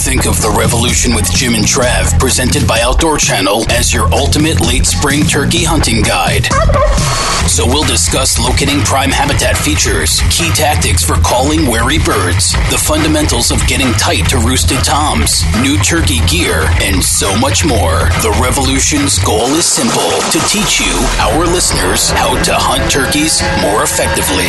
Think of The Revolution with Jim and Trav, presented by Outdoor Channel, as your ultimate late spring turkey hunting guide. So we'll discuss locating prime habitat features, key tactics for calling wary birds, the fundamentals of getting tight to roosted toms, new turkey gear, and so much more. The Revolution's goal is simple: to teach you, our listeners, how to hunt turkeys more effectively.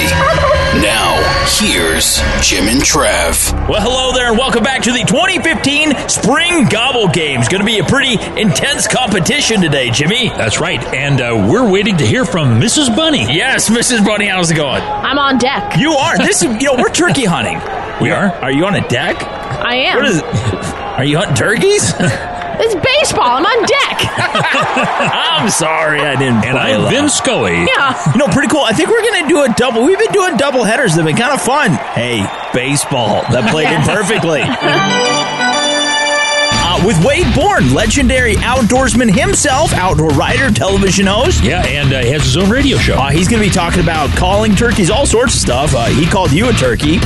Now, here's Jim and Trav. Well, hello there, and welcome back to the 2015 Spring Gobble Games. Going to be a pretty intense competition today, Jimmy. That's right, and we're waiting to hear from Mrs. Bunny. Yes, Mrs. Bunny, how's it going? I'm on deck. You are. This is, we're turkey hunting. We are? Are you on a deck? I am. What is it? Are you hunting turkeys? It's baseball. I'm on deck. I'm sorry I didn't. And I'm Vince Scully. Yeah. Pretty cool. I think we're going to do a double. We've been doing double headers. They've been kind of fun. Hey, baseball. That played in perfectly. With Wade Bourne, legendary outdoorsman himself, outdoor writer, television host. Yeah, and he has his own radio show. He's going to be talking about calling turkeys, all sorts of stuff. He called you a turkey.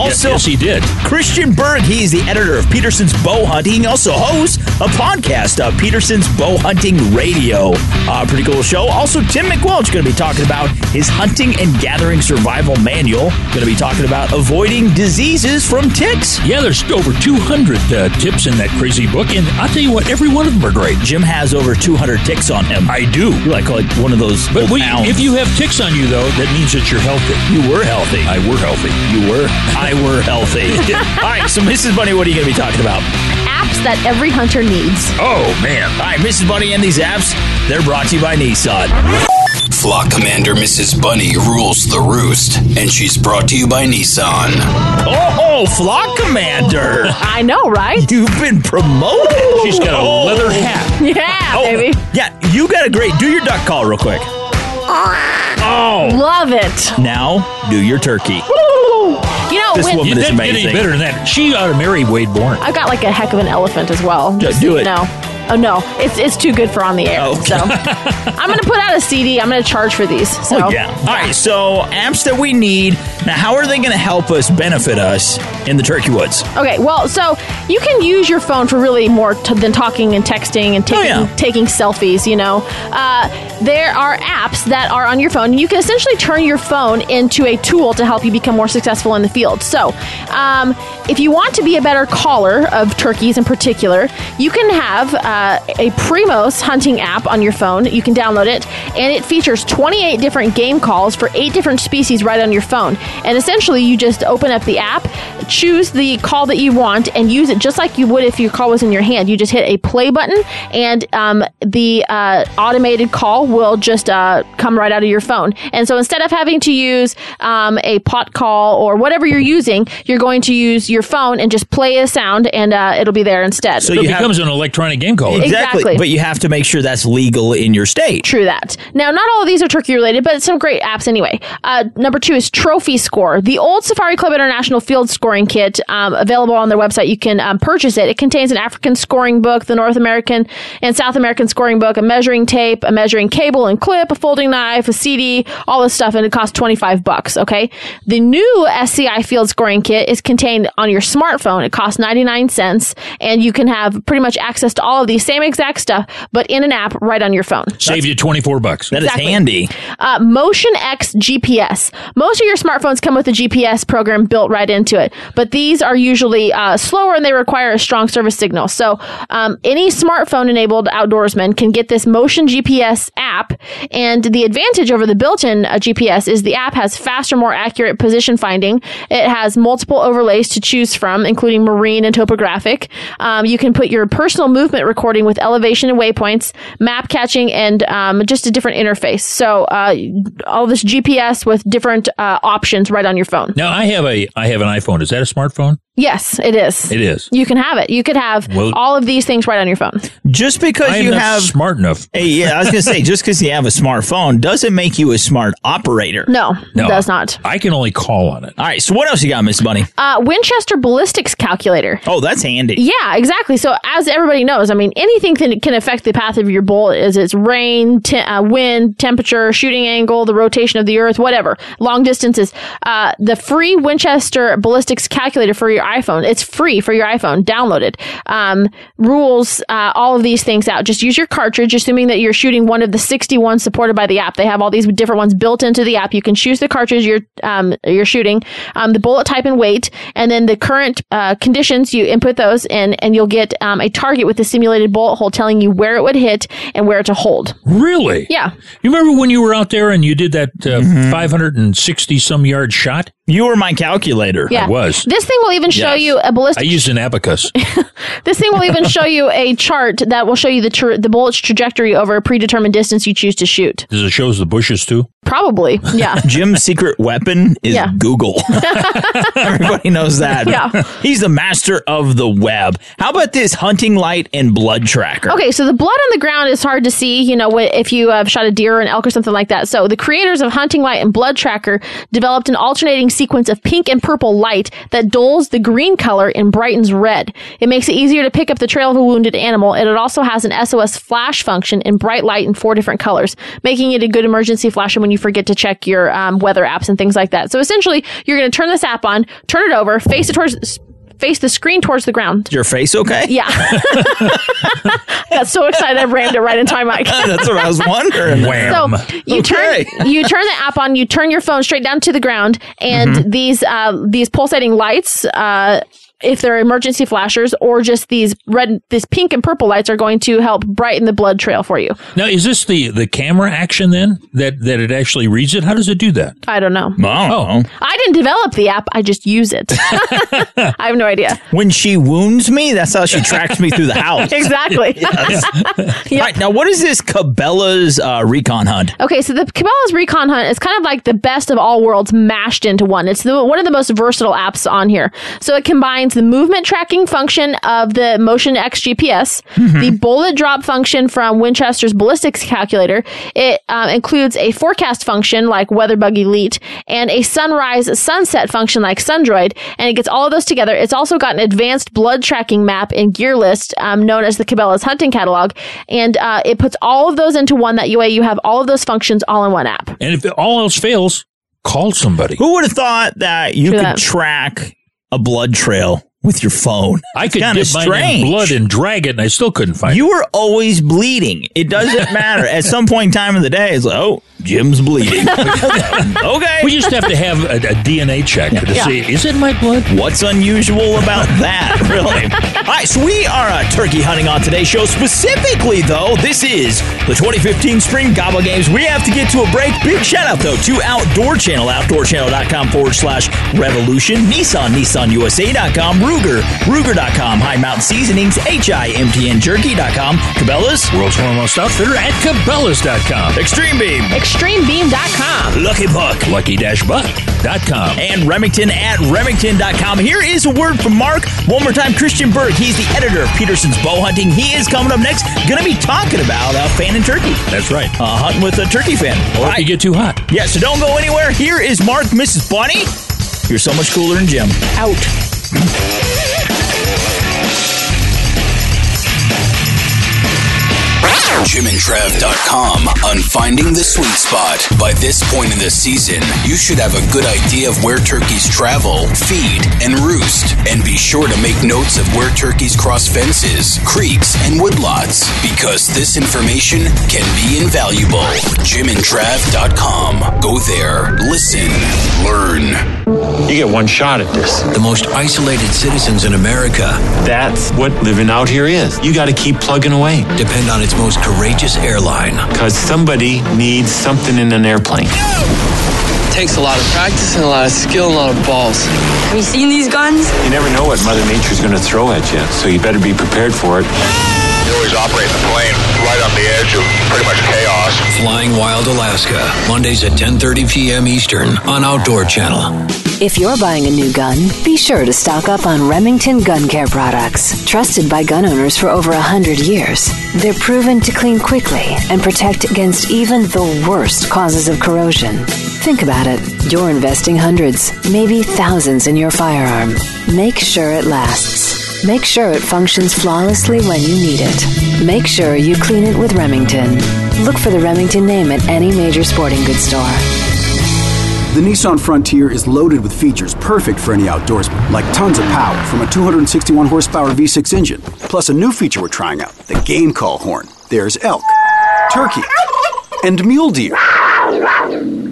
Yes, he did. Christian Berg, he's the editor of Peterson's Bowhunting. He also hosts a podcast, Peterson's Bowhunting Radio. Pretty cool show. Also, Tim MacWelch going to be talking about his Hunting and Gathering Survival Manual. Going to be talking about avoiding diseases from ticks. Yeah, there's over 200 tips in that crazy book, and I'll tell you what, every one of them are great. Jim has over 200 ticks on him. I do. You're like one of those. But if you have ticks on you, though, that means that you're healthy. You were healthy. I were healthy. You were. I were healthy. All right, so Mrs. Bunny, what are you going to be talking about? Apps that every hunter needs. Oh, man. All right, Mrs. Bunny and these apps, they're brought to you by Nissan. Flock Commander Mrs. Bunny rules the roost, and she's brought to you by Nissan. Oh, Flock Commander! I know, right? You've been promoted. She's got a leather hat. Yeah, baby. Yeah, you got a great. Do your duck call real quick. Oh, love it. Now do your turkey. This woman is amazing. Get any better than that. She ought to marry Wade Bourne. I've got like a heck of an elephant as well. Just do it. No. Oh, no. It's too good for on the air. Okay. So I'm going to put out a CD. I'm going to charge for these. So. Oh, yeah. All right. So apps that we need. Now, how are they going to help us benefit us in the turkey woods? Okay. Well, so you can use your phone for really more than talking and texting and taking selfies, There are apps that are on your phone. You can essentially turn your phone into a tool to help you become more successful in the field. So if you want to be a better caller of turkeys in particular, you can have... a Primos hunting app on your phone. You can download it, and it features 28 different game calls for 8 different species right on your phone. And essentially, you just open up the app, choose the call that you want, and use it just like you would if your call was in your hand. You just hit a play button, and the automated call will just come right out of your phone. And so instead of having to use a pot call or whatever you're using, you're going to use your phone and just play a sound, and it'll be there instead. So it becomes an electronic game call. Exactly. But you have to make sure that's legal in your state. True that. Now, not all of these are turkey-related, but some great apps anyway. Number 2 is Trophy Score. The old Safari Club International Field Scoring Kit, available on their website. You can purchase it. It contains an African scoring book, the North American and South American scoring book, a measuring tape, a measuring cable and clip, a folding knife, a CD, all this stuff, and it costs $25, okay? The new SCI Field Scoring Kit is contained on your smartphone. It costs 99 cents, and you can have pretty much access to all of the same exact stuff, but in an app right on your phone. Save you $24. That is handy. Motion X GPS. Most of your smartphones come with a GPS program built right into it, but these are usually slower and they require a strong service signal. So any smartphone-enabled outdoorsman can get this Motion GPS app, and the advantage over the built-in GPS is the app has faster, more accurate position finding, It has multiple overlays to choose from, including marine and topographic. You can put your personal movement recording with elevation and waypoints, map catching, and just a different interface. So all this GPS with different options right on your phone. Now, I have an iPhone. Is that a smartphone? Yes, it is. It is. You can have it. You could have all of these things right on your phone. Just because you have smart enough. Yeah, I was going to say, just because you have a smartphone doesn't make you a smart operator. No, it does not. I can only call on it. All right. So what else you got, Miss Bunny? Winchester Ballistics Calculator. Oh, that's handy. Yeah, exactly. So as everybody knows, I mean, anything that can affect the path of your bullet is its rain, wind, temperature, shooting angle, the rotation of the earth, whatever. Long distances. The free Winchester Ballistics Calculator for your iPhone. It's free for your iPhone. Download it. Rules all of these things out. Just use your cartridge, assuming that you're shooting one of the 61 supported by the app. They have all these different ones built into the app. You can choose the cartridge you're shooting, the bullet type and weight, and then the current conditions. You input those in, and you'll get a target with the simulated bullet hole telling you where it would hit and where to hold. Really? Yeah. You remember when you were out there and you did that 560-some yard shot? You were my calculator. Yeah. I was. This thing will even show you a ballistic. I used an abacus. This thing will even show you a chart that will show you the bullet's trajectory over a predetermined distance you choose to shoot. Does it show the bushes too? Probably, yeah. Jim's secret weapon is Google. Everybody knows that. Yeah. He's the master of the web. How about this Hunting Light and Blood Tracker? Okay, so the blood on the ground is hard to see, if you have shot a deer or an elk or something like that. So the creators of Hunting Light and Blood Tracker developed an alternating sequence of pink and purple light that dulls the green color and brightens red. It makes it easier to pick up the trail of a wounded animal, and it also has an SOS flash function and bright light in 4 different colors, making it a good emergency flash when you forget to check your weather apps and things like that. So essentially, you're going to turn this app on, turn it over, face the screen towards the ground. Your face okay? Yeah. I got so excited I rammed it right into my mic. That's what I was wondering. Wham. So you turn the app on, you turn your phone straight down to the ground, and these pulsating lights, if they're emergency flashers or just these pink and purple lights, are going to help brighten the blood trail for you. Now, is this the camera action then that it actually reads it? How does it do that? I don't know. Oh. I didn't develop the app. I just use it. I have no idea. When she wounds me, that's how she tracks me through the house. Exactly. Yes. Yep. All right. Now, what is this Cabela's Recon Hunt? Okay. So the Cabela's Recon Hunt is kind of like the best of all worlds mashed into one. It's one of the most versatile apps on here. So it combines the movement tracking function of the Motion X GPS, the bullet drop function from Winchester's Ballistics Calculator. It includes a forecast function like Weather Bug Elite and a sunrise sunset function like Sundroid, and it gets all of those together. It's also got an advanced blood tracking map and gear list known as the Cabela's Hunting Catalog, and it puts all of those into one. That way you have all of those functions all in one app. And if all else fails, call somebody. Who would have thought that you could track a blood trail with your phone? I could dip mine in blood and drag it, and I still couldn't find it. You were always bleeding. It doesn't matter. At some point in time of the day, it's like, oh, Jim's bleeding. Okay. We just have to have a DNA check to see, is it my blood? What's unusual about that, really? All right, so we are turkey hunting on today's show. Specifically, though, this is the 2015 Spring Gobble Games. We have to get to a break. Big shout-out, though, to Outdoor Channel, outdoorchannel.com/revolution, Nissan, nissanusa.com, Ruger, Ruger.com, High Mountain Seasonings, HIMTNJerky.com, Cabela's, World's Foremost Outfitter at Cabela's.com, Extreme Beam, ExtremeBeam.com, Lucky Buck, Lucky-Buck.com, and Remington at Remington.com. Here is a word from Mark. One more time, Christian Berg. He's the editor of Peterson's Bowhunting. He is coming up next, going to be talking about fanning turkey. That's right. Hunting with a turkey fan. Or if you get too hot. Yeah, so don't go anywhere. Here is Mark. Mrs. Bunny, you're so much cooler than Jim. Out. JimandTrav.com on finding the sweet spot. By this point in the season, you should have a good idea of where turkeys travel, feed, and roost. And be sure to make notes of where turkeys cross fences, creeks, and woodlots, because this information can be invaluable. JimandTrav.com. Go there, listen, learn. You get one shot at this. The most isolated citizens in America. That's what living out here is. You got to keep plugging away. Depend on its most courageous airline. Because somebody needs something in an airplane. It takes a lot of practice and a lot of skill and a lot of balls. Have you seen these guns? You never know what Mother Nature's going to throw at you, so you better be prepared for it. You always operate the plane right on the edge of pretty much chaos. Flying Wild Alaska, Mondays at 10:30 p.m. Eastern on Outdoor Channel. If you're buying a new gun, be sure to stock up on Remington Gun Care products, trusted by gun owners for over 100 years. They're proven to clean quickly and protect against even the worst causes of corrosion. Think about it. You're investing hundreds, maybe thousands in your firearm. Make sure it lasts. Make sure it functions flawlessly when you need it. Make sure you clean it with Remington. Look for the Remington name at any major sporting goods store. The Nissan Frontier is loaded with features perfect for any outdoorsman, like tons of power from a 261-horsepower V6 engine, plus a new feature we're trying out, the game call horn. There's elk, turkey, and mule deer.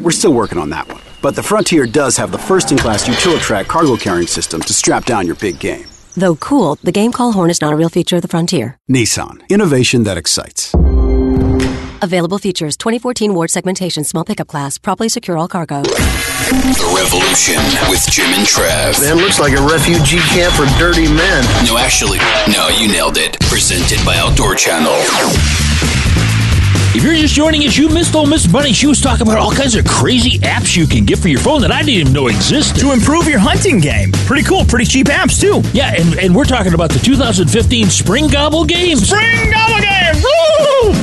We're still working on that one. But the Frontier does have the first-in-class Utilitrack cargo-carrying system to strap down your big game. Though cool, the game call horn is not a real feature of the Frontier. Nissan. Innovation that excites. Available features. 2014 Ward segmentation. Small pickup class. Properly secure all cargo. The Revolution with Jim and Trav. That looks like a refugee camp for dirty men. No, actually. No, you nailed it. Presented by Outdoor Channel. If you're just joining us, you missed old Miss Bunny. She was talking about all kinds of crazy apps you can get for your phone that I didn't even know existed. To improve your hunting game. Pretty cool. Pretty cheap apps, too. Yeah, and we're talking about the 2015 Spring Gobble Games. Spring Gobble Games! Woo!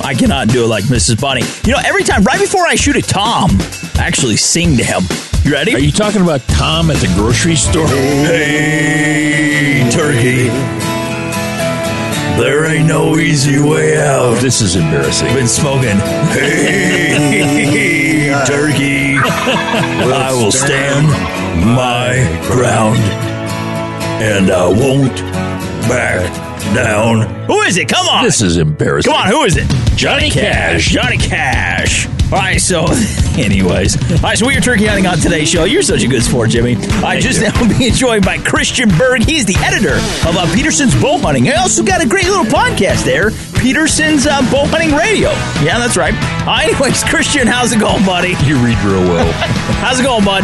I cannot do it like Mrs. Bunny. You know, every time, right before I shoot a tom, I actually sing to him. You ready? Are you talking about Tom at the grocery store? Hey, turkey. There ain't no easy way out. This is embarrassing. Been smoking. Hey, turkey. I will stand my ground. And I won't back down. Who is it? Come on. This is embarrassing. Come on, who is it? Johnny Cash. Johnny Cash. All right, so anyways. All right, so we are turkey hunting on today's show. You're such a good sport, Jimmy. I just now being joined by Christian Berg. He's the editor of Peterson's Bowhunting. I also got a great little podcast there, Peterson's Bowhunting Radio. Yeah, that's right. Anyways, Christian, how's it going, buddy? You read real well. How's it going, bud?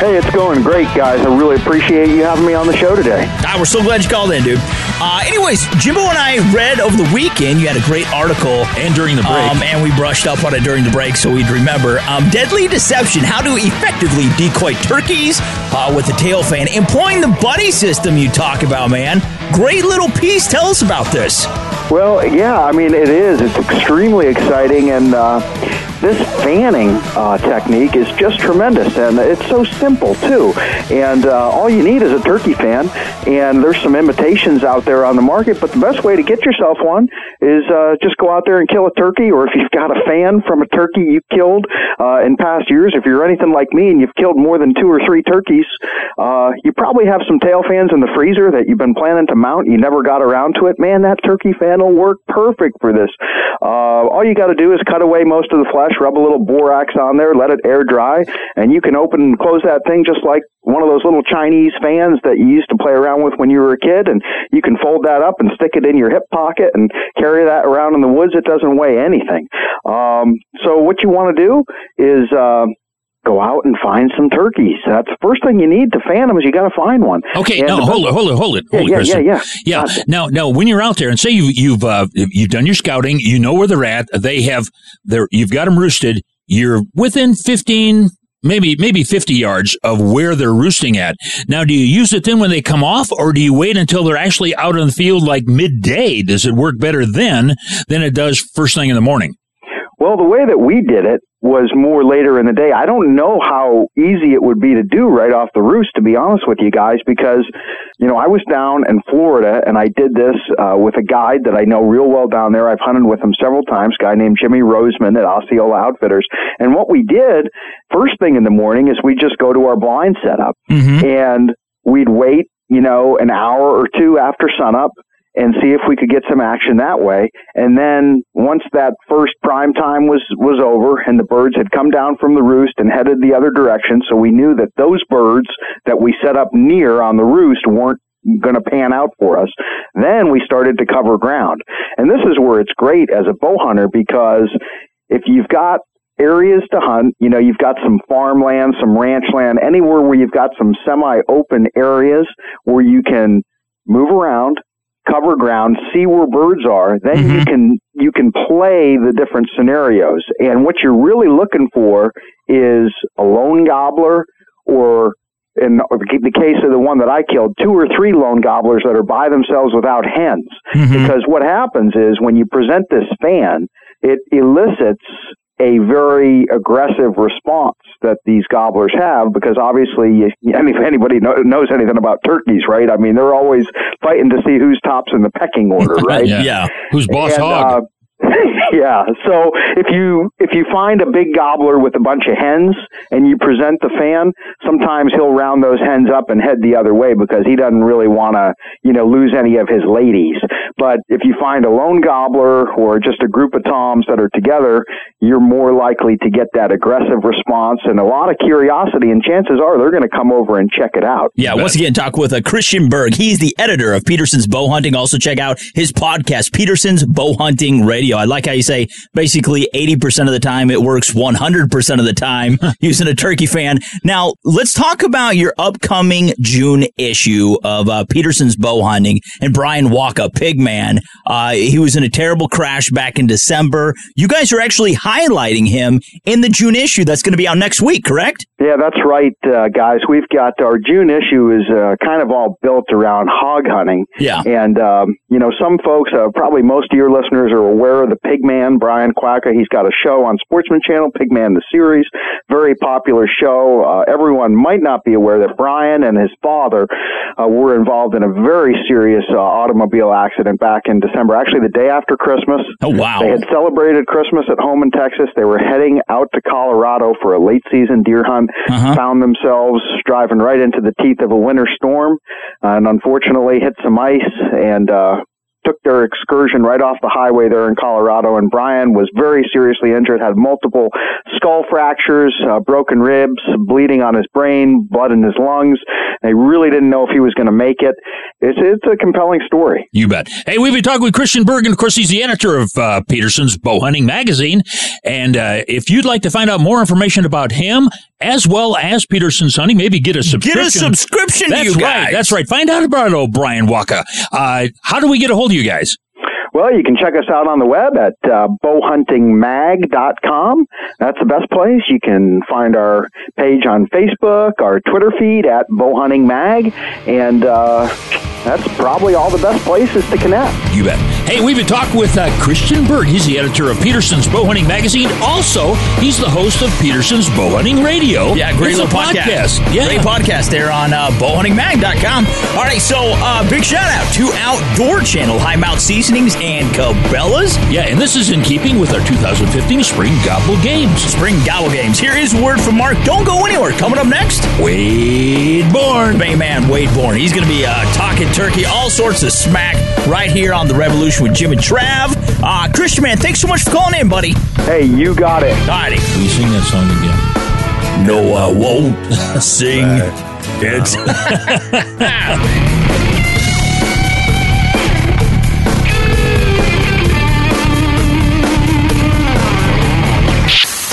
Hey, it's going great, guys. I really appreciate you having me on the show today. Ah, we're so glad you called in, dude. Anyways, Jimbo and I read over the weekend. You had a great article. And during the break. And we brushed up on it during the break so we'd remember. Deadly Deception, How to Effectively Decoy Turkeys with the Tail Fan. Employing the buddy system you talk about, man. Great little piece. Tell us about this. Well, yeah, I mean, it is. It's extremely exciting, and this fanning technique is just tremendous, and it's so simple, too. And all you need is a turkey fan, and there's some imitations out there on the market, but the best way to get yourself one is just go out there and kill a turkey, or if you've got a fan from a turkey you killed in past years, if you're anything like me and you've killed more than 2 or 3 turkeys, you probably have some tail fans in the freezer that you've been planning to mount, you never got around to it. Man, that turkey fan will work perfect for this. All you got to do is cut away most of the flesh, rub a little borax on there, let it air dry, and you can open and close that thing just like one of those little Chinese fans that you used to play around with when you were a kid, and you can fold that up and stick it in your hip pocket and carry that around in the woods. It doesn't weigh anything. So what you want to do is go out and find some turkeys. That's the first thing you need to fan them is you got to find one. Okay, and no, hold it. Yeah. Now, when you're out there and say you've done your scouting, you know where they're at. You've got them roosted. You're within 15, maybe 50 yards of where they're roosting at. Now, do you use it then when they come off, or do you wait until they're actually out on the field like midday? Does it work better then than it does first thing in the morning? Well, the way that we did it was more later in the day. I don't know how easy it would be to do right off the roost, to be honest with you guys, because, you know, I was down in Florida, and I did this with a guide that I know real well down there. I've hunted with him several times, a guy named Jimmy Roseman at Osceola Outfitters. And what we did first thing in the morning is we just go to our blind setup, and we'd wait, you know, an hour or two after sunup, and see if we could get some action that way. And then once that first prime time was over and the birds had come down from the roost and headed the other direction, so we knew that those birds that we set up near on the roost weren't going to pan out for us, then we started to cover ground. And this is where it's great as a bow hunter, because if you've got areas to hunt, you know, you've got some farmland, some ranch land, anywhere where you've got some semi-open areas where you can move around, cover ground, see where birds are, then mm-hmm. you can play the different scenarios. And what you're really looking for is a lone gobbler, or in the case of the one that I killed, 2 or 3 lone gobblers that are by themselves without hens. Mm-hmm. Because what happens is when you present this fan, it elicits a very aggressive response that these gobblers have, because obviously, if anybody knows anything about turkeys, right? I mean, they're always fighting to see who's tops in the pecking order, right? Yeah. Who's boss hog? Yeah. So if you find a big gobbler with a bunch of hens and you present the fan, sometimes he'll round those hens up and head the other way because he doesn't really want to, lose any of his ladies. But if you find a lone gobbler or just a group of toms that are together, you're more likely to get that aggressive response and a lot of curiosity, and chances are they're going to come over and check it out. Yeah. Once again, talk with Christian Berg. He's the editor of Peterson's Bow Hunting. Also check out his podcast, Peterson's Bow Hunting Radio. I like how you say basically 80% of the time it works 100% of the time using a turkey fan. Now, let's talk about your upcoming June issue of Peterson's Bow Hunting and Brian Waka, Pigman. He was in a terrible crash back in December. You guys are actually highlighting him in the June issue that's going to be out next week, correct? Yeah, that's right, guys. We've got our June issue is kind of all built around hog hunting. Yeah. And, some folks, probably most of your listeners are aware of the Pigman, Brian Quacka. He's got a show on Sportsman Channel, Pigman the Series, very popular show. Everyone might not be aware that Brian and his father were involved in a very serious automobile accident back in December, actually the day after Christmas. Oh, wow. They had celebrated Christmas at home in Texas. They were heading out to Colorado for a late season deer hunt, found themselves driving right into the teeth of a winter storm, and unfortunately hit some ice and took their excursion right off the highway there in Colorado, and Brian was very seriously injured, had multiple skull fractures, broken ribs, bleeding on his brain, blood in his lungs. They really didn't know if he was going to make it. It's a compelling story. You bet. Hey, we've been talking with Christian Berg, and of course, he's the editor of Peterson's Bow Hunting Magazine. And if you'd like to find out more information about him, as well as Peterson's Hunting, maybe get a subscription. Get a subscription to you guys. That's right. Find out about O'Brien Waka. How do we get a hold of you guys? Well, you can check us out on the web at bowhuntingmag.com. That's the best place. You can find our page on Facebook, our Twitter feed at bowhuntingmag, and that's probably all the best places to connect. You bet. Hey, we've been talking with Christian Berg. He's the editor of Peterson's Bow Hunting Magazine. Also, he's the host of Peterson's Bow Hunting Radio. Yeah, great little podcast. Yeah. Great podcast there on bowhuntingmag.com. All right, so big shout out to Outdoor Channel, High Mountain Seasonings, and Cabela's. Yeah, and this is in keeping with our 2015 Spring Gobble Games. Here is a word from Mark. Don't go anywhere. Coming up next, Wade Bourne. Bay man, Wade Bourne. He's going to be talking turkey, all sorts of smack right here on The Revolution with Jim and Trav. Christian, man, thanks so much for calling in, buddy. Hey, you got it. All righty. Will you sing that song again? No, I won't sing it.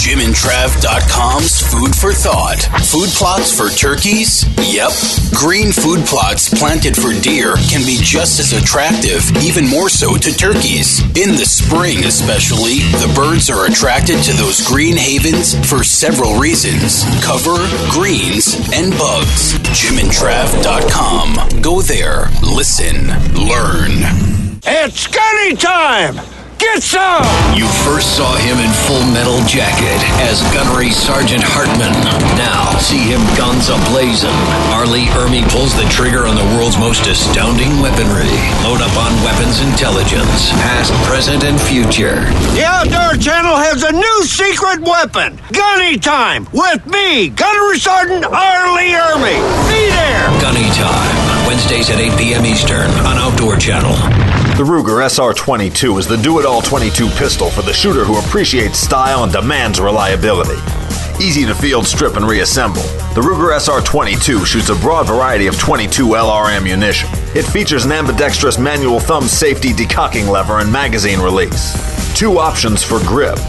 JimandTrav.com's Food for Thought. Food plots for turkeys? Yep. Green food plots planted for deer can be just as attractive, even more so to turkeys. In the spring especially, the birds are attracted to those green havens for several reasons. Cover, greens, and bugs. JimandTrav.com. Go there. Listen. Learn. It's skinny time! Get some! You first saw him in Full Metal Jacket as Gunnery Sergeant Hartman. Now see him guns a-blazing. Arlie Ermey pulls the trigger on the world's most astounding weaponry. Load up on weapons intelligence, past, present, and future. The Outdoor Channel has a new secret weapon. Gunny Time with me, Gunnery Sergeant Arlie Ermey. Be there! Gunny Time, Wednesdays at 8 p.m. Eastern on Outdoor Channel. The Ruger SR-22 is the do-it-all .22 pistol for the shooter who appreciates style and demands reliability. Easy to field, strip, and reassemble, the Ruger SR-22 shoots a broad variety of .22 LR ammunition. It features an ambidextrous manual thumb safety decocking lever and magazine release, two options for grip,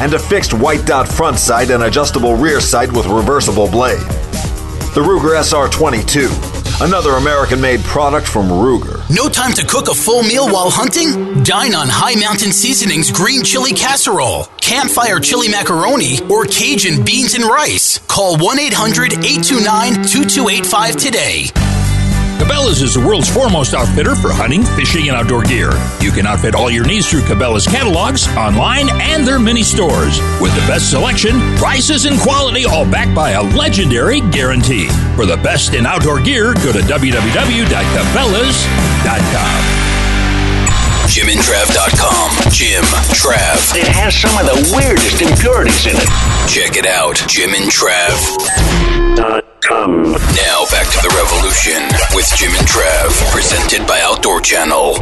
and a fixed white dot front sight and adjustable rear sight with reversible blade. The Ruger SR-22, another American-made product from Ruger. No time to cook a full meal while hunting? Dine on High Mountain Seasonings Green Chili Casserole, Campfire Chili Macaroni, or Cajun Beans and Rice. Call 1-800-829-2285 today. Cabela's is the world's foremost outfitter for hunting, fishing, and outdoor gear. You can outfit all your needs through Cabela's catalogs, online, and their mini stores. With the best selection, prices, and quality, all backed by a legendary guarantee. For the best in outdoor gear, go to www.cabelas.com. JimandTrav.com. Jim, Trav. It has some of the weirdest impurities in it. Check it out. JimandTrav.com. Now back to The Revolution with Jim and Trav, presented by Outdoor Channel.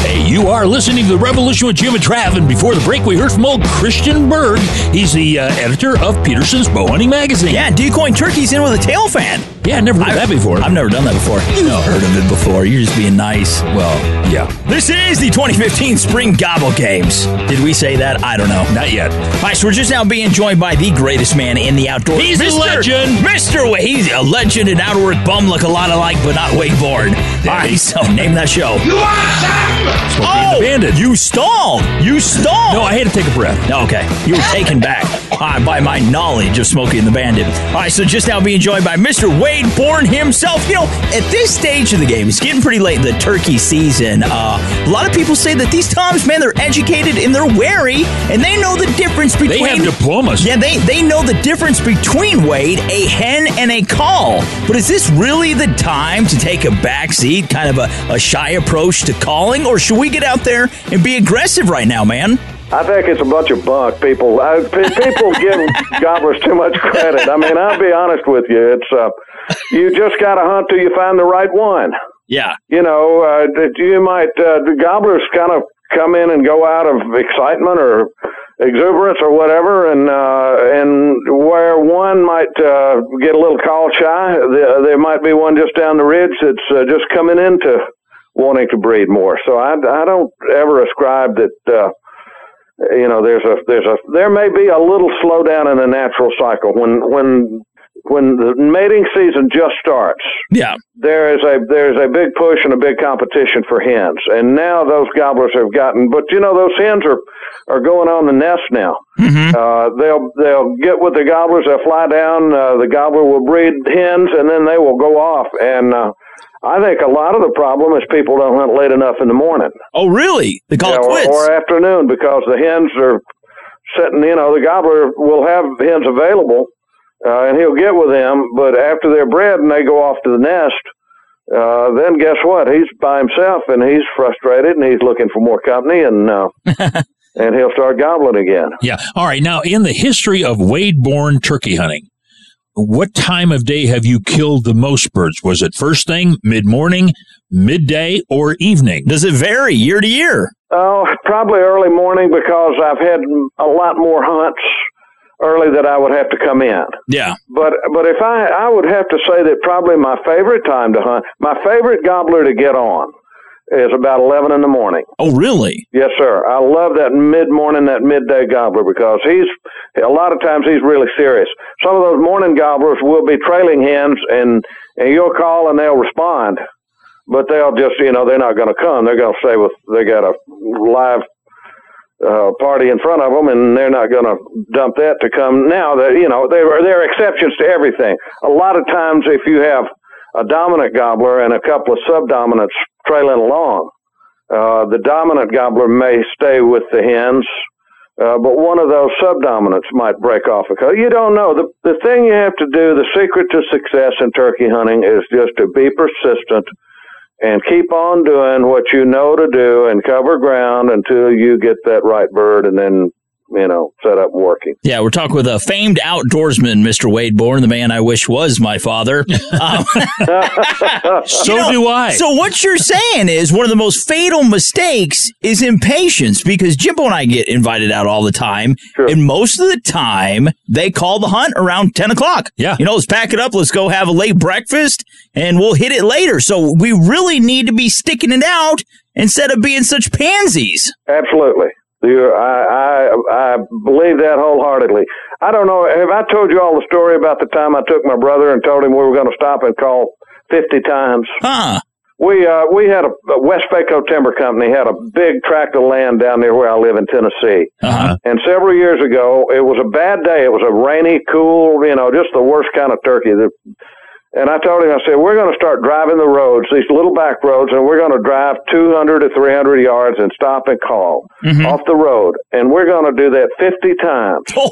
Hey, you are listening to The Revolution with Jim and Trav, and before the break, we heard from old Christian Berg. He's the editor of Peterson's Bowhunting Magazine. Yeah, decoying turkeys in with a tail fan. Yeah, never done that before. I've never done that before. No, heard of it before. You're just being nice. Well, yeah. This is the 2015 Spring Gobble Games. Did we say that? I don't know. Not yet. All right, so we're just now being joined by the greatest man in the outdoors. He's a legend. Mr. Wade. He's a legend and outdoor bum look a lot alike, but not Wade Bourne. All right, so name that show. You are a bandit. You stalled. No, I had to take a breath. Okay. You were taken back by my knowledge of Smokey and the Bandit. All right, so just now being joined by Mr. Wade Bourne himself. You know, at this stage of the game, it's getting pretty late in the turkey season. A lot of people say that these toms, man, they're educated and they're wary, and they know the difference between... They have diplomas. Yeah, they know the difference between, Wade, a hen and a call. But is this really the time to take a backseat, kind of a shy approach to calling, or should we get out there and be aggressive right now, man? I think it's a bunch of bunk, people. People give gobblers too much credit. I mean, I'll be honest with you. It's you just got to hunt till you find the right one. Yeah. You know, the gobblers kind of come in and go out of excitement or exuberance or whatever, and where one might get a little call shy, there might be one just down the ridge that's just coming into wanting to breed more. So I don't ever ascribe that... you know, there may be a little slowdown in the natural cycle when the mating season just starts. Yeah, there is a big push and a big competition for hens, and now those gobblers have gotten. But you know, those hens are going on the nest now. Mm-hmm. They'll get with the gobblers. They'll fly down. The gobbler will breed hens, and then they will go off. And I think a lot of the problem is people don't hunt late enough in the morning. Oh, really? They call it quits. Or afternoon, because the hens are sitting, you know, the gobbler will have hens available, and he'll get with them, but after they're bred and they go off to the nest, then guess what? He's by himself, and he's frustrated, and he's looking for more company, and... and he'll start gobbling again. Yeah. All right. Now, in the history of Wade Bourne turkey hunting, what time of day have you killed the most birds? Was it first thing, mid-morning, midday, or evening? Does it vary year to year? Oh, probably early morning, because I've had a lot more hunts early that I would have to come in. Yeah. But if I would have to say that probably my favorite time to hunt, my favorite gobbler to get on, is about 11 in the morning. Oh, really? Yes, sir. I love that mid-morning, that midday gobbler, because a lot of times he's really serious. Some of those morning gobblers will be trailing hens, and you'll call and they'll respond, but they'll just, you know, they're not going to come. They're going to stay with, they got a live party in front of them, and they're not going to dump that to come. Now, that, you know, there are exceptions to everything. A lot of times if you have a dominant gobbler and a couple of subdominants trailing along, the dominant gobbler may stay with the hens, but one of those subdominants might break off. Because you don't know. The thing you have to do, the secret to success in turkey hunting, is just to be persistent and keep on doing what you know to do and cover ground until you get that right bird, and then set up and working. Yeah, we're talking with a famed outdoorsman, Mr. Wade Bourne, the man I wish was my father. So what you're saying is one of the most fatal mistakes is impatience, because Jimbo and I get invited out all the time, sure. And most of the time they call the hunt around 10 o'clock. Yeah. Let's pack it up, let's go have a late breakfast, and we'll hit it later. So we really need to be sticking it out instead of being such pansies. Absolutely. I believe that wholeheartedly. I don't know. Have I told you all the story about the time I took my brother and told him we were going to stop and call 50 times? Huh. We had a West Baco Timber Company had a big tract of land down near where I live in Tennessee. Uh-huh. And several years ago, it was a bad day. It was a rainy, cool, just the worst kind of turkey. And I told him, I said, we're going to start driving the roads, these little back roads, and we're going to drive 200 to 300 yards and stop and call off the road. And we're going to do that 50 times. Oh.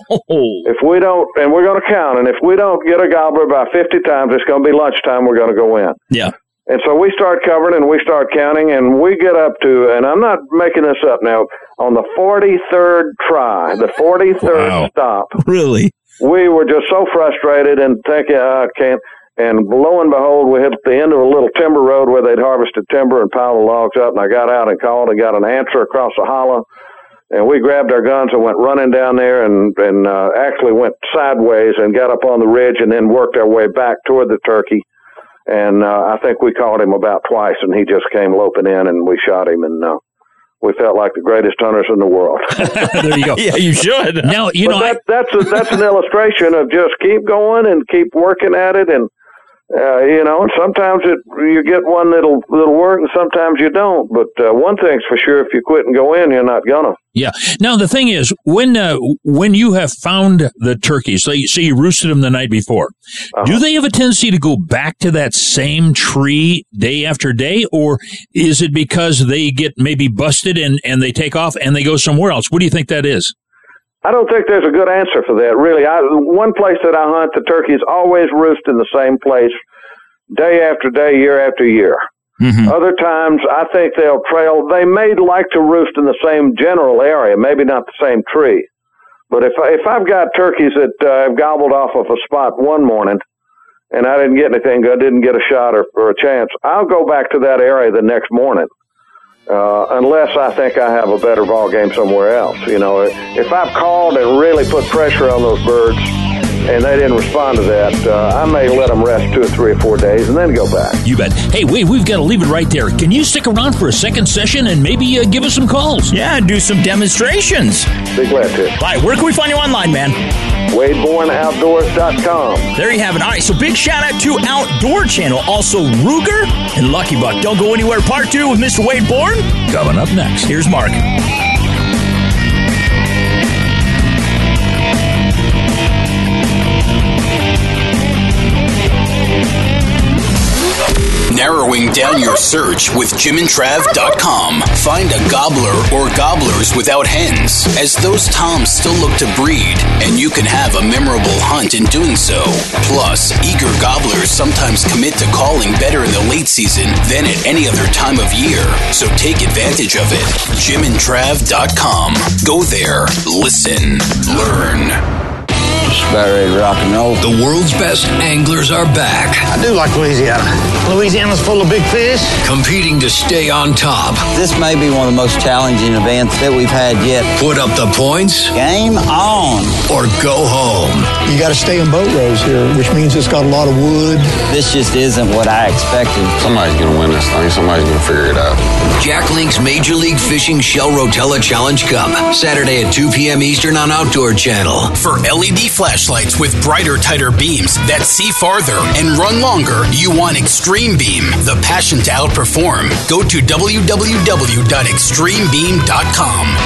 If we don't, and we're going to count, and if we don't get a gobbler by 50 times, it's going to be lunchtime, we're going to go in. Yeah. And so we start covering and we start counting, and we get up to, and I'm not making this up now, on the 43rd try, the 43rd stop. Really? We were just so frustrated and thinking, I can't. And lo and behold, we hit the end of a little timber road where they'd harvested timber and piled the logs up. And I got out and called and got an answer across the hollow. And we grabbed our guns and went running down there and actually went sideways and got up on the ridge and then worked our way back toward the turkey. And I think we called him about twice, and he just came loping in, and we shot him. And we felt like the greatest hunters in the world. There you go. Yeah, you should. Now, that's an illustration of just keep going and keep working at it. And sometimes you get one that'll work, and sometimes you don't. But one thing's for sure: if you quit and go in, you're not gonna. Yeah. Now the thing is, when you have found the turkeys, so you say you roosted them the night before, do they have a tendency to go back to that same tree day after day, or is it because they get maybe busted and they take off and they go somewhere else? What do you think that is? I don't think there's a good answer for that, really. One place that I hunt, the turkeys always roost in the same place day after day, year after year. Mm-hmm. Other times, I think they'll trail. They may like to roost in the same general area, maybe not the same tree. But if I've got turkeys that I've gobbled off of a spot one morning and I didn't get anything, I didn't get a shot or a chance, I'll go back to that area the next morning. Unless I think I have a better ball game somewhere else. If I've called and really put pressure on those birds and they didn't respond to that, I may let them rest 2 or 3 or 4 days and then go back. You bet. Hey, Wade, we've got to leave it right there. Can you stick around for a second session and maybe give us some calls? Yeah, do some demonstrations. Be glad to. All right, where can we find you online, man? WadeBorneOutdoors.com. There you have it. All right, so big shout-out to Outdoor Channel, also Ruger and Lucky Buck. Don't go anywhere. Part 2 with Mr. Wade Bourne coming up next. Here's Mark. Narrowing down your search with JimandTrav.com. Find a gobbler or gobblers without hens, as those toms still look to breed, and you can have a memorable hunt in doing so. Plus, eager gobblers sometimes commit to calling better in the late season than at any other time of year, so take advantage of it. JimandTrav.com. Go there, listen, learn. Ready to rock and roll. The world's best anglers are back. I do like Louisiana. Louisiana's full of big fish. Competing to stay on top. This may be one of the most challenging events that we've had yet. Put up the points. Game on. Or go home. You got to stay in boat rows here, which means it's got a lot of wood. This just isn't what I expected. Somebody's going to win this thing. Somebody's going to figure it out. Jack Link's Major League Fishing Shell Rotella Challenge Cup. Saturday at 2 p.m. Eastern on Outdoor Channel. For LED flashlights with brighter, tighter beams that see farther and run longer, you want Extreme Beam, the passion to outperform. Go to www.extremebeam.com.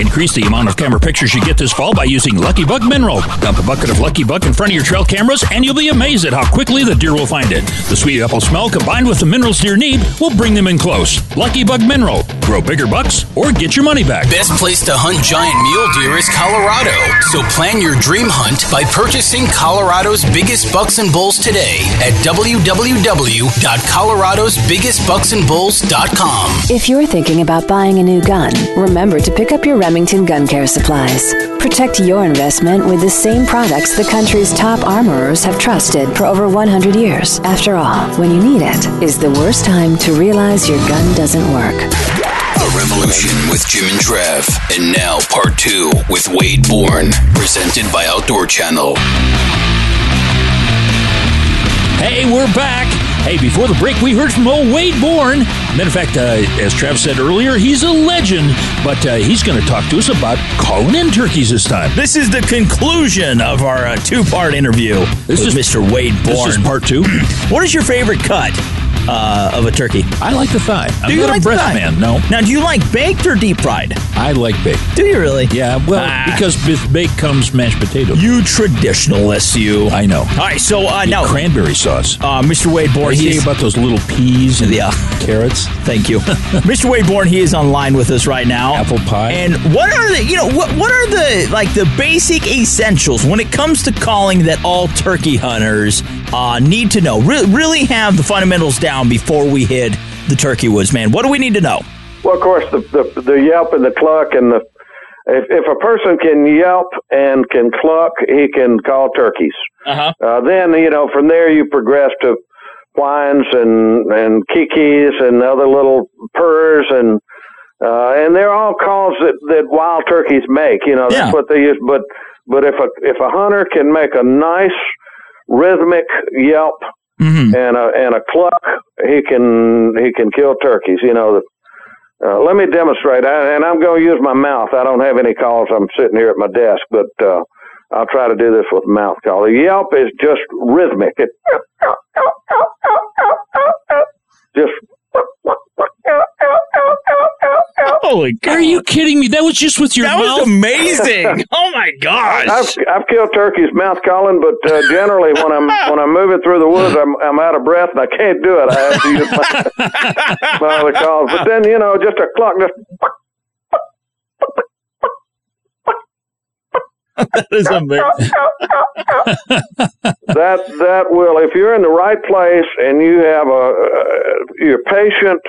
Increase the amount of camera pictures you get this fall by using Lucky Buck Mineral. Dump $1 bucket of Lucky Buck in front of your trail cameras, and you'll be amazed at how quickly the deer will find it. The sweet apple smell combined with the minerals deer need will bring them in close. Lucky Buck Mineral. Grow bigger bucks or get your money back. Best place to hunt giant mule deer is Colorado. So plan your dream hunt by purchasing Colorado's Biggest Bucks and Bulls today at www.coloradosbiggestbucksandbulls.com. If you're thinking about buying a new gun, remember to pick up your Remington gun care supplies. Protect your investment with the same products the country's top armorers have trusted for over 100 years. After all, when you need it, is the worst time to realize your gun doesn't work. The Revolution with Jim and Trav. And now, part two with Wade Bourne, presented by Outdoor Channel. Hey, we're back. Hey, before the break, we heard from old Wade Bourne. Matter of fact, as Trav said earlier, he's a legend, but he's going to talk to us about calling in turkeys this time. This is the conclusion of our two-part interview with Mr. Wade Bourne. This is part two. What is your favorite cut of a turkey? I like the thigh. I'm not a breast man, no. Now, do you like baked or deep fried? I like baked. Do you really? Yeah, well, because with baked comes mashed potatoes. You traditionalists, you. I know. All right, so now. Cranberry sauce. Mr. Wade Bourne. He's thinking about those little peas and carrots. Thank you. Mr. Wade Bourne, he is online with us right now. Apple pie. And what are the, what are the, like, the basic essentials when it comes to calling that all turkey hunters need to know? Really have the fundamentals down before we hit the turkey woods, man. What do we need to know? Well, of course, the yelp and the cluck and the if a person can yelp and can cluck, he can call turkeys. Uh-huh. Then from there you progress to whines and kikis and other little purrs and they're all calls that wild turkeys make. That's what they use. But if a hunter can make a nice rhythmic yelp. Mm-hmm. And a cluck, he can kill turkeys. Let me demonstrate. And I'm going to use my mouth. I don't have any calls. I'm sitting here at my desk, but I'll try to do this with mouth call. The yelp is just rhythmic. It just. Holy God. Are you kidding me? That was just with your mouth? That was amazing. Oh, my gosh. I've killed turkeys mouth calling, but generally when I'm moving through the woods, I'm out of breath, and I can't do it. I have to use my other calls. But then, just a clock. That is amazing. That will, if you're in the right place and you have you're patient,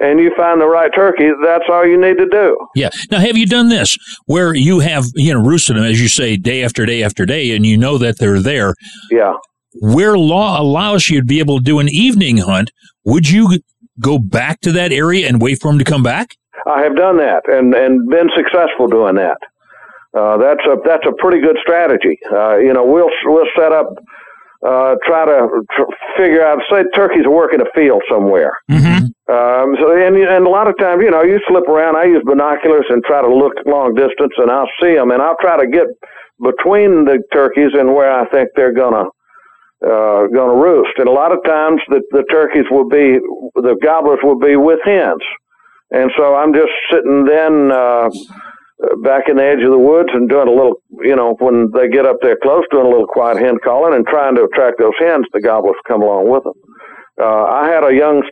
and you find the right turkey, that's all you need to do. Yeah. Now, have you done this where you have, roosted them, as you say, day after day after day, and you know that they're there? Yeah. Where law allows you to be able to do an evening hunt, would you go back to that area and wait for them to come back? I have done that and been successful doing that. That's a pretty good strategy. We'll set up, figure out, say turkeys work in a field somewhere. Mm-hmm. So a lot of times, you slip around. I use binoculars and try to look long distance, and I'll see them, and I'll try to get between the turkeys and where I think they're gonna roost. And a lot of times, the gobblers will be with hens, and so I'm just sitting then back in the edge of the woods and doing a little, when they get up there close, doing a little quiet hen calling and trying to attract those hens. The gobblers come along with them. I had a young,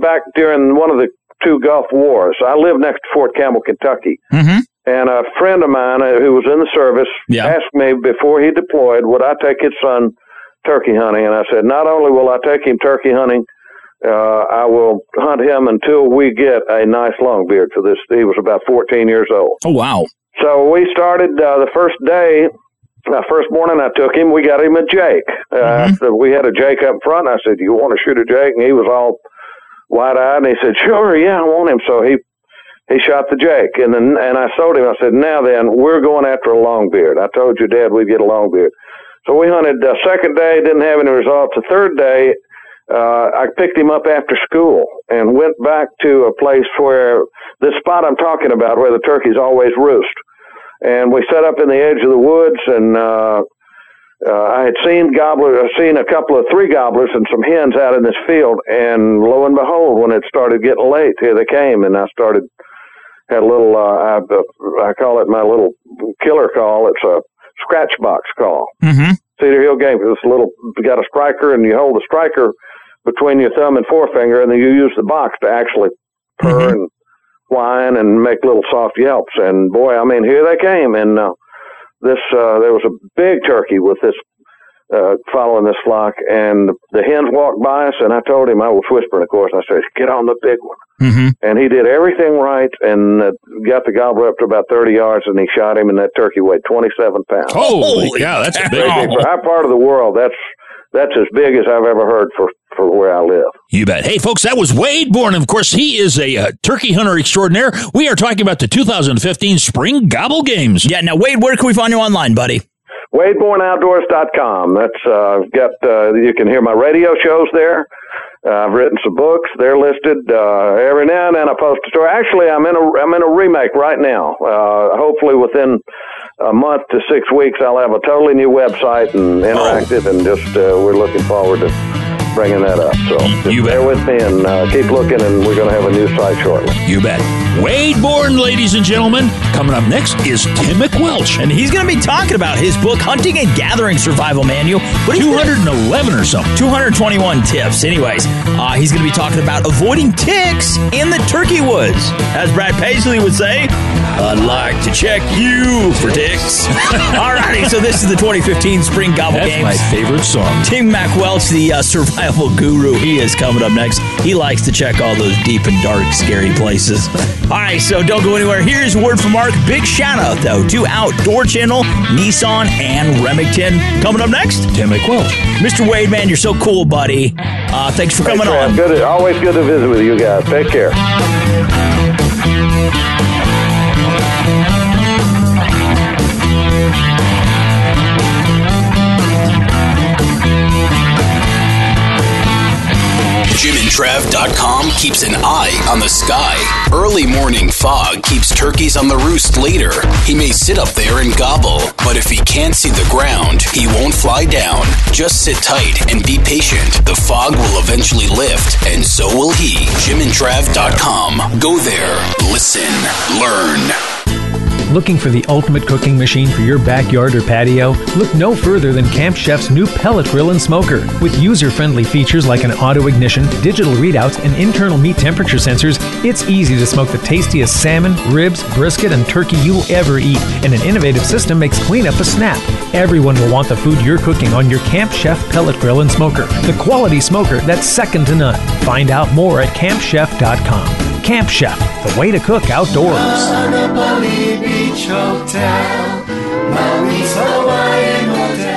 back during one of the two Gulf Wars, I lived next to Fort Campbell, Kentucky, mm-hmm. and a friend of mine who was in the service asked me before he deployed, would I take his son turkey hunting? And I said, not only will I take him turkey hunting, I will hunt him until we get a nice longbeard for this. He was about 14 years old. Oh, wow. So we started the first day. Now, first morning I took him, we got him a jake. Mm-hmm. So we had a jake up front, and I said, do you want to shoot a jake? And he was all wide-eyed, and he said, sure, yeah, I want him. So he shot the jake, and I sold him. I said, now then, we're going after a longbeard. I told your dad we'd get a longbeard. So we hunted the second day, didn't have any results. The third day, I picked him up after school and went back to a place where, this spot I'm talking about, where the turkeys always roost. And we set up in the edge of the woods, and I had seen three gobblers and some hens out in this field. And lo and behold, when it started getting late, here they came, and I had a little, I call it my little killer call. It's a scratch box call. Mm-hmm. Cedar Hill Games. It's a little, you got a striker and you hold the striker between your thumb and forefinger, and then you use the box to actually purr mm-hmm. and whine and make little soft yelps. And boy, I mean, here they came. And there was a big turkey with this following this flock, and the hens walked by us, and I told him, I was whispering, of course, and I said, get on the big one. Mm-hmm. And he did everything right, and got the gobbler up to about 30 yards, and he shot him, and that turkey weighed 27 pounds. Holy cow, that's a big one. For our part of the world, that's as big as I've ever heard for where I live. You bet. Hey, folks, that was Wade Bourne. Of course, he is a turkey hunter extraordinaire. We are talking about the 2015 Spring Gobble Games. Yeah, now, Wade, where can we find you online, buddy? WadeBorneOutdoors.com. That's you can hear my radio shows there. I've written some books. They're listed every now and then. I post a story. Actually, I'm in a remake right now. Hopefully, within a month to 6 weeks, I'll have a totally new website and interactive. And just we're looking forward to bringing that up. So just bear with me and keep looking, and we're going to have a new site shortly. You bet. Wade Bourne, ladies and gentlemen. Coming up next is Tim MacWelch. And he's going to be talking about his book, Hunting and Gathering Survival Manual. 211 or something. 221 tips. Anyways, he's going to be talking about avoiding ticks in the turkey woods. As Brad Paisley would say, I'd like to check you for ticks. All righty, so this is the 2015 Spring Gobble Games. That's my favorite song. Tim MacWelch, the survival guru, he is coming up next. He likes to check all those deep and dark, scary places. All right, so don't go anywhere. Here's a word from Mark. Big shout out, though, to Outdoor Channel, Nissan, and Remington. Coming up next, Tim MacWelch. Mr. Wade, man, you're so cool, buddy. Thanks for coming on. Always good to visit with you guys. Take care. JimandTrav.com keeps an eye on the sky. Early morning fog keeps turkeys on the roost later. He may sit up there and gobble, but if he can't see the ground, he won't fly down. Just sit tight and be patient. The fog will eventually lift, and so will he. JimandTrav.com. Go there, listen, learn. Looking for the ultimate cooking machine for your backyard or patio? Look no further than Camp Chef's new pellet grill and smoker. With user-friendly features like an auto-ignition, digital readouts, and internal meat temperature sensors, it's easy to smoke the tastiest salmon, ribs, brisket, and turkey you'll ever eat. And an innovative system makes cleanup a snap. Everyone will want the food you're cooking on your Camp Chef pellet grill and smoker. The quality smoker that's second to none. Find out more at campchef.com. Camp Chef, the way to cook outdoors. Ka'anapali Beach Hotel, Maui's Hawaiian Hotel.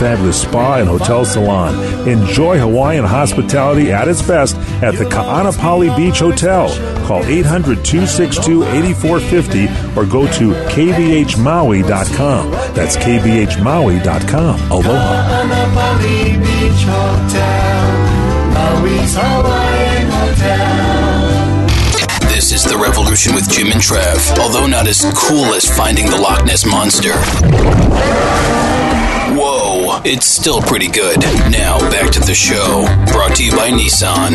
fabulous spa and hotel salon. Enjoy Hawaiian hospitality at its best at the Ka'anapali Beach Hotel. Call 800-262-8450 or go to kbhmaui.com. That's kbhmaui.com. Aloha. Ka'anapali Beach Hotel, Maui's Hawaiian Hotel. This is The Revolution with Jim and Trav, although not as cool as finding the Loch Ness Monster. Whoa, it's still pretty good. Now, back to the show, brought to you by Nissan.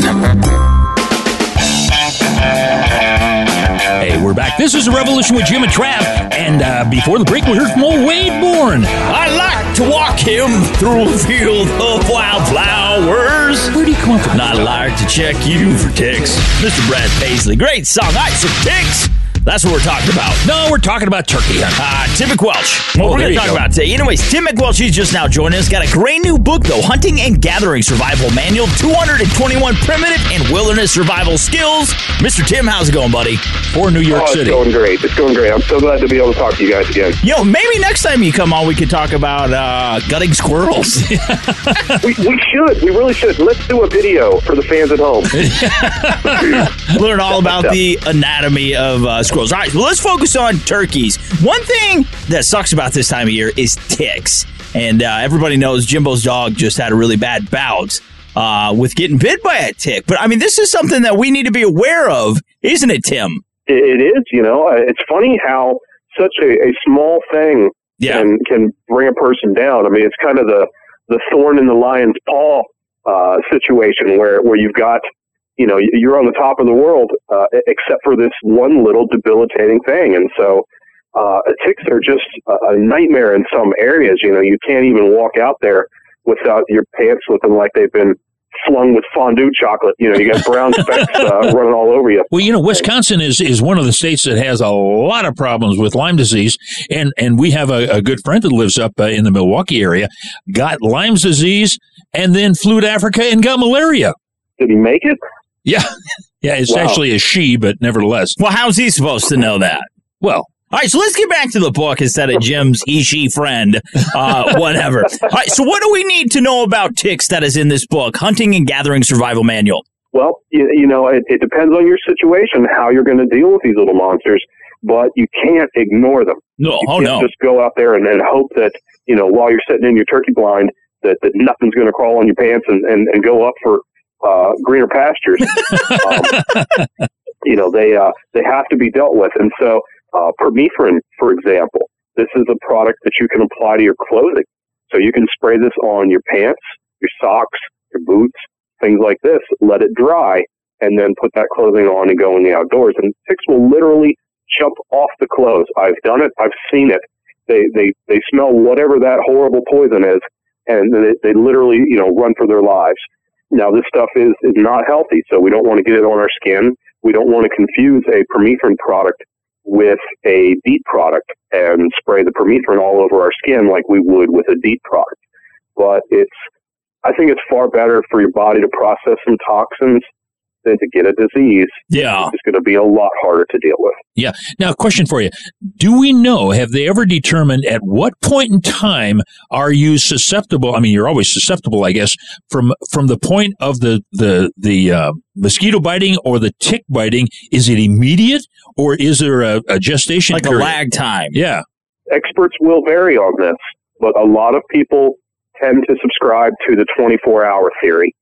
Hey, we're back. This is The Revolution with Jim and Trav. And before the break, we heard from old Wade Bourne. I like to walk him through a field of wildflowers. Where do you come up with that? I like to check you for ticks. Mr. Brad Paisley. Great song. All right, so ticks. That's what we're talking about. No, we're talking about turkey hunting. Tim MacWelch. Well, we're going to talk about today. Anyways, Tim MacWelch, he's just now joining us. Got a great new book, though, Hunting and Gathering Survival Manual, 221 Primitive and Wilderness Survival Skills. Mr. Tim, how's it going, buddy? For New York City. It's going great. It's going great. I'm so glad to be able to talk to you guys again. Yo, maybe next time you come on, we could talk about gutting squirrels. we should. We really should. Let's do a video for the fans at home. Learn all about the anatomy of squirrels. squirrels. All right, well, let's focus on turkeys. One thing that sucks about this time of year is ticks. And everybody knows Jimbo's dog just had a really bad bout with getting bit by a tick. But, I mean, this is something that we need to be aware of, isn't it, Tim? It is, you know. It's funny how such a small thing can bring a person down. I mean, it's kind of the thorn in the lion's paw situation where you've got, you know, you're on the top of the world except for this one little debilitating thing. And so ticks are just a nightmare in some areas. You know, you can't even walk out there without your pants looking like they've been flung with fondue chocolate. You know, you got brown specks running all over you. Well, you know, Wisconsin is one of the states that has a lot of problems with Lyme disease, and we have a good friend that lives up in the Milwaukee area, got Lyme disease, and then flew to Africa and got malaria. Did he make it? Yeah. Yeah, it's actually a she, but nevertheless. Well, how's he supposed to know that? Well, all right, so let's get back to the book instead of Jim's he-she friend, whatever. All right, so what do we need to know about ticks that is in this book, Hunting and Gathering Survival Manual? Well, you know, it depends on your situation, how you're going to deal with these little monsters, but you can't ignore them. No, you can't just go out there and hope that, you know, while you're sitting in your turkey blind, that nothing's going to crawl on your pants and go up for greener pastures. You know, they have to be dealt with, and so... permethrin, for example, this is a product that you can apply to your clothing. So you can spray this on your pants, your socks, your boots, things like this, let it dry, and then put that clothing on and go in the outdoors. And ticks will literally jump off the clothes. I've done it. I've seen it. They smell whatever that horrible poison is, and they literally, you know, run for their lives. Now, this stuff is not healthy, so we don't want to get it on our skin. We don't want to confuse a permethrin product with a DEET product and spray the permethrin all over our skin like we would with a DEET product. But I think it's far better for your body to process some toxins than to get a disease. Yeah. It's going to be a lot harder to deal with. Yeah. Now, question for you. Do we know, have they ever determined at what point in time are you susceptible? I mean, you're always susceptible, I guess, from the point of the mosquito biting or the tick biting. Is it immediate or is there a gestation period? Like a lag time. Yeah. Experts will vary on this, but a lot of people tend to subscribe to the 24-hour theory.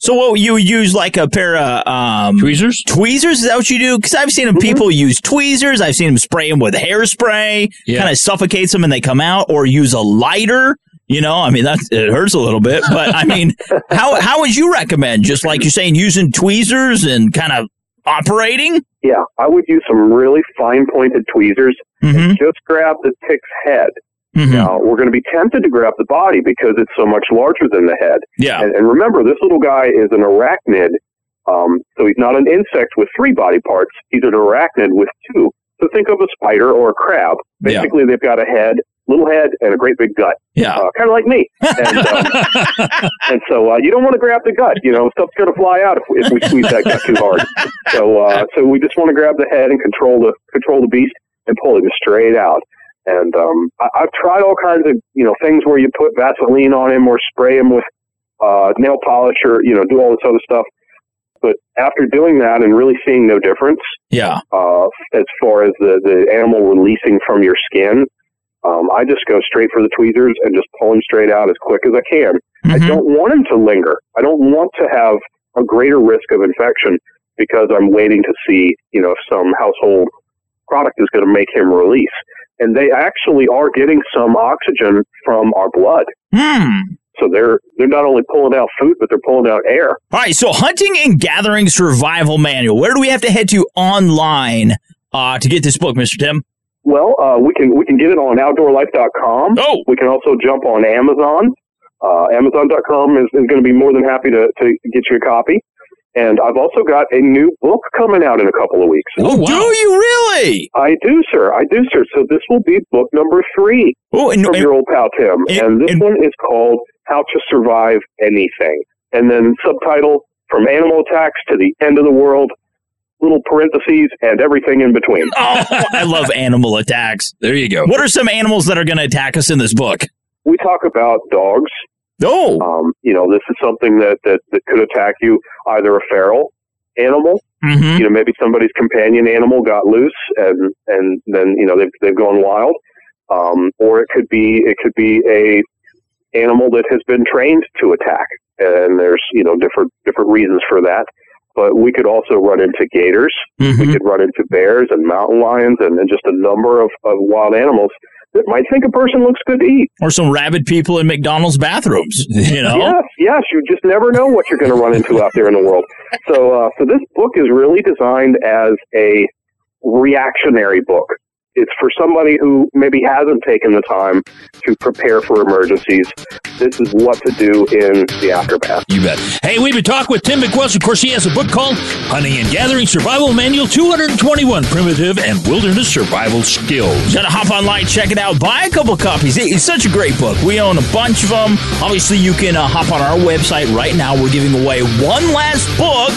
So what, you use like a pair of... tweezers? Tweezers? Is that what you do? Because I've seen people use tweezers. I've seen them spray them with hairspray. Yeah. Kind of suffocates them and they come out. Or use a lighter. You know, I mean, it hurts a little bit. But, I mean, how would you recommend? Just like you're saying, using tweezers and kind of operating? Yeah, I would use some really fine-pointed tweezers and just grab the tick's head. Mm-hmm. Now, we're going to be tempted to grab the body because it's so much larger than the head. Yeah. And remember, this little guy is an arachnid, so he's not an insect with 3 body parts. He's an arachnid with 2. So think of a spider or a crab. Basically, they've got a head, little head, and a great big gut. Yeah. Kind of like me. And, and so you don't want to grab the gut. You know, stuff's going to fly out if we squeeze that gut too hard. So we just want to grab the head and control the beast and pull him straight out. And I've tried all kinds of, you know, things where you put Vaseline on him or spray him with nail polish or, you know, do all this other stuff. But after doing that and really seeing no difference, as far as the animal releasing from your skin, I just go straight for the tweezers and just pull him straight out as quick as I can. Mm-hmm. I don't want him to linger. I don't want to have a greater risk of infection because I'm waiting to see, you know, if some household product is going to make him release. And they actually are getting some oxygen from our blood. Hmm. So they're not only pulling out food, but they're pulling out air. All right, so Hunting and Gathering Survival Manual. Where do we have to head to online to get this book, Mr. Tim? Well, we can get it on outdoorlife.com. Oh. We can also jump on Amazon. Amazon.com is going to be more than happy to get you a copy. And I've also got a new book coming out in a couple of weeks. Oh, wow. Do you really? I do, sir. So this will be book number 3 from your old pal Tim. And this one is called How to Survive Anything. And then subtitle, From Animal Attacks to the End of the World, little parentheses, and everything in between. Oh, I love animal attacks. There you go. What are some animals that are going to attack us in this book? We talk about dogs. No. You know, this is something that could attack you, either a feral animal. Mm-hmm. You know, maybe somebody's companion animal got loose and then, you know, they've gone wild. Or it could be a animal that has been trained to attack. And there's, you know, different reasons for that. But we could also run into gators. Mm-hmm. We could run into bears and mountain lions and just a number of wild animals that might think a person looks good to eat. Or some rabid people in McDonald's bathrooms, you know? Yes. You just never know what you're going to run into out there in the world. So this book is really designed as a reactionary book. It's for somebody who maybe hasn't taken the time to prepare for emergencies. This is what to do in the aftermath. You bet. Hey, we've been talking with Tim MacWelch. Of course, he has a book called Hunting and Gathering Survival Manual 221 Primitive and Wilderness Survival Skills. Got to hop online, check it out, buy a couple copies. It's such a great book. We own a bunch of them. Obviously, you can hop on our website right now. We're giving away one last book.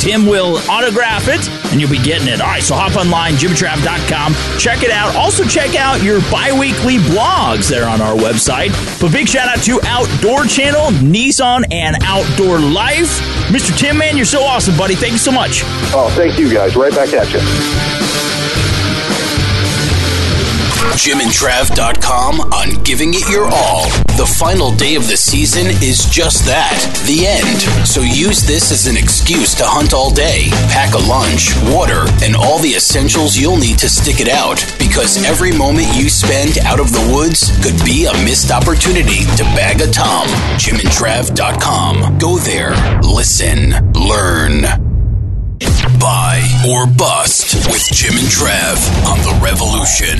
Tim will autograph it, and you'll be getting it. All right, so hop online, JimandTrav.com. Check it out. Also, check out your bi-weekly blogs there on our website. But big shout-out to Outdoor Channel, Nissan, and Outdoor Life. Mr. Tim, man, you're so awesome, buddy. Thank you so much. Oh, thank you, guys. Right back at you. JimandTrav.com on giving it your all. The final day of the season is just that, the end. So use this as an excuse to hunt all day. Pack a lunch, water, and all the essentials you'll need to stick it out, because every moment you spend out of the woods could be a missed opportunity to bag a tom. JimandTrav.com. Go there, listen, learn. Buy or bust with Jim and Trav on The Revolution.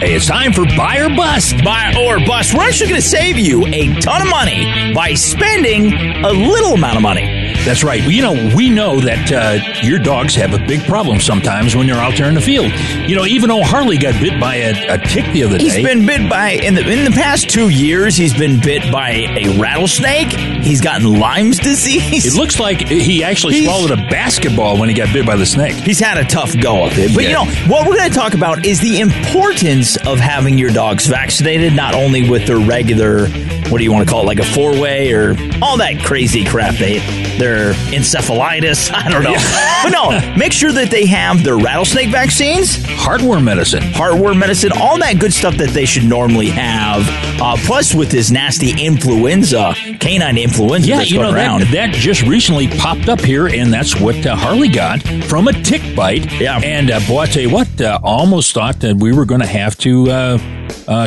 Hey, it's time for Buy or Bust. Buy or Bust. We're actually going to save you a ton of money by spending a little amount of money. That's right. You know, we know that your dogs have a big problem sometimes when you're out there in the field. You know, even though Harley got bit by a tick the other day. He's been bit by, in the past 2 years, he's been bit by a rattlesnake. He's gotten Lyme's disease. It looks like he actually swallowed a basketball when he got bit by the snake. He's had a tough go of it. But, yeah. You know, what we're going to talk about is the importance of having your dogs vaccinated, not only with their regular, what do you want to call it, like a four-way or all that crazy crap, their encephalitis, I don't know. Yeah. But no, make sure that they have their rattlesnake vaccines. Heartworm medicine, all that good stuff that they should normally have. Plus with this nasty canine influenza that's going around. That just recently popped up here, and that's what Harley got from a tick bite. Yeah. And boy, I tell you what, almost thought that we were going to have to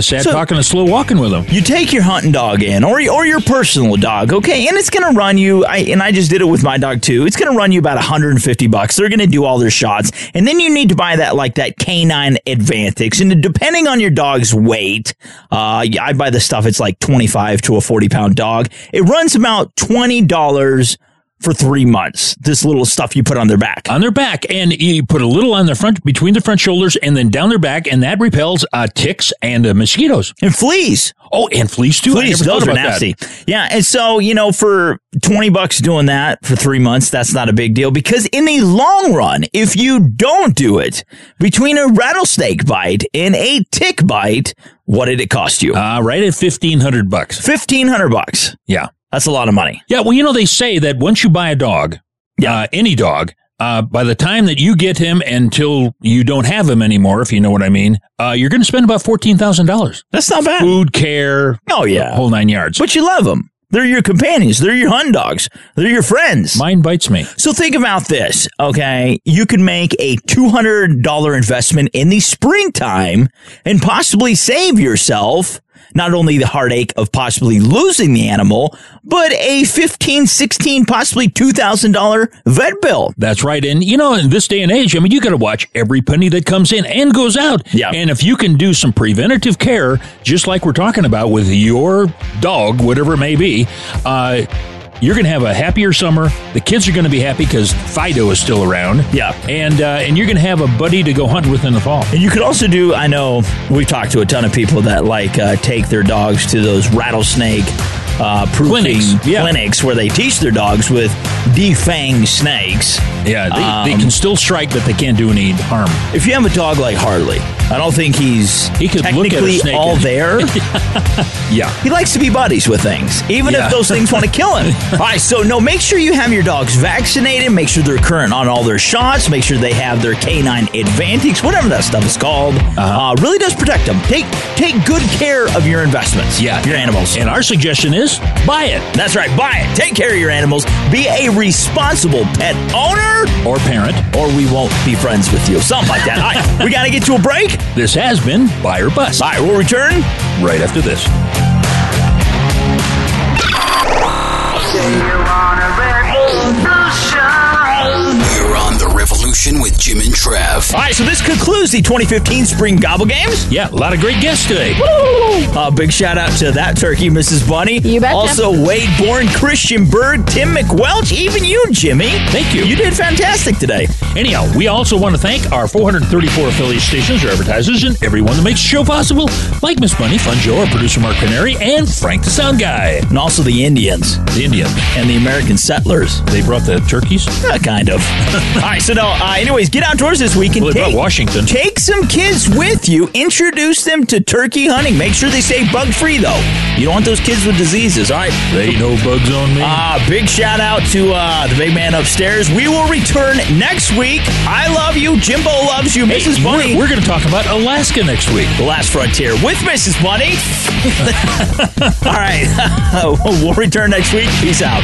sad talking and slow walking with them. You take your hunting dog in, or your personal dog, okay? And it's going to run you, I just did it with my dog too, it's going to run you about $150. They're going to do all their shots. And then you need to buy that canine Advantix. And depending on your dog's weight, I buy the stuff, it's like 25 to a 40-pound dog. It runs about $20 for 3 months, this little stuff you put on their back. And you put a little on their front, between the front shoulders, and then down their back, and that repels ticks and mosquitoes. And fleas. Oh, and fleas, too. Fleas, those are nasty. That. Yeah, and so, you know, for $20 doing that for 3 months, that's not a big deal, because in the long run, if you don't do it, between a rattlesnake bite and a tick bite, what did it cost you? Right at $1,500. $1,500. Yeah. That's a lot of money. Yeah, well, you know, they say that once you buy a dog, any dog, by the time that you get him until you don't have him anymore, if you know what I mean, you're going to spend about $14,000. That's not bad. Food, care. Oh, yeah. Whole nine yards. But you love them. They're your companions. They're your hunt dogs. They're your friends. Mine bites me. So think about this, okay? You could make a $200 investment in the springtime and possibly save yourself not only the heartache of possibly losing the animal, but a $15, $16, possibly $2,000 vet bill. That's right. And, you know, in this day and age, I mean, you got to watch every penny that comes in and goes out. Yeah. And if you can do some preventative care, just like we're talking about with your dog, whatever it may be, you're going to have a happier summer. The kids are going to be happy because Fido is still around. Yeah. And you're going to have a buddy to go hunt with in the fall. And you could also do, I know we've talked to a ton of people that take their dogs to those rattlesnake proofing clinics where they teach their dogs with defanged snakes. Yeah, they can still strike, but they can't do any harm. If you have a dog like Harley, I don't think he could technically look at all there. Yeah. He likes to be buddies with things, even if those things want to kill him. All right, so no, make sure you have your dogs vaccinated. Make sure they're current on all their shots. Make sure they have their canine advantage, whatever that stuff is called. Really does protect them. Take good care of your investments, your animals. And our suggestion is buy it. That's right, buy it. Take care of your animals. Be a responsible pet owner or parent, or we won't be friends with you. Something like that. All right, we got to get to a break. This has been Buy or Bust. All right, we'll return right after this. You're on The Revolution with Jim and Trav. All right, so this concludes the 2015 Spring Gobble Games. Yeah, a lot of great guests today. Woo! Big shout out to that turkey, Mrs. Bunny. You betcha. Also, Wade Bourne, Christian Berg, Tim MacWelch, even you, Jimmy. Thank you. You did fantastic today. Anyhow, we also want to thank our 434 affiliate stations or advertisers and everyone that makes the show possible, like Miss Bunny, Fun Joe, our producer Mark Canary, and Frank the Sound Guy. And also the Indians. The Indians. And the American settlers. They brought the turkeys? Yeah, kind of. All right, so now, anyways, get outdoors this weekend. Well, about Washington. Take some kids with you. Introduce them to turkey hunting. Make sure they stay bug-free, though. You don't want those kids with diseases, all right? There ain't no bugs on me. Big shout-out to the big man upstairs. We will return next week. I love you. Jimbo loves you. Hey, Mrs. Bunny. We're going to talk about Alaska next week. The Last Frontier with Mrs. Bunny. All right. We'll return next week. Peace out.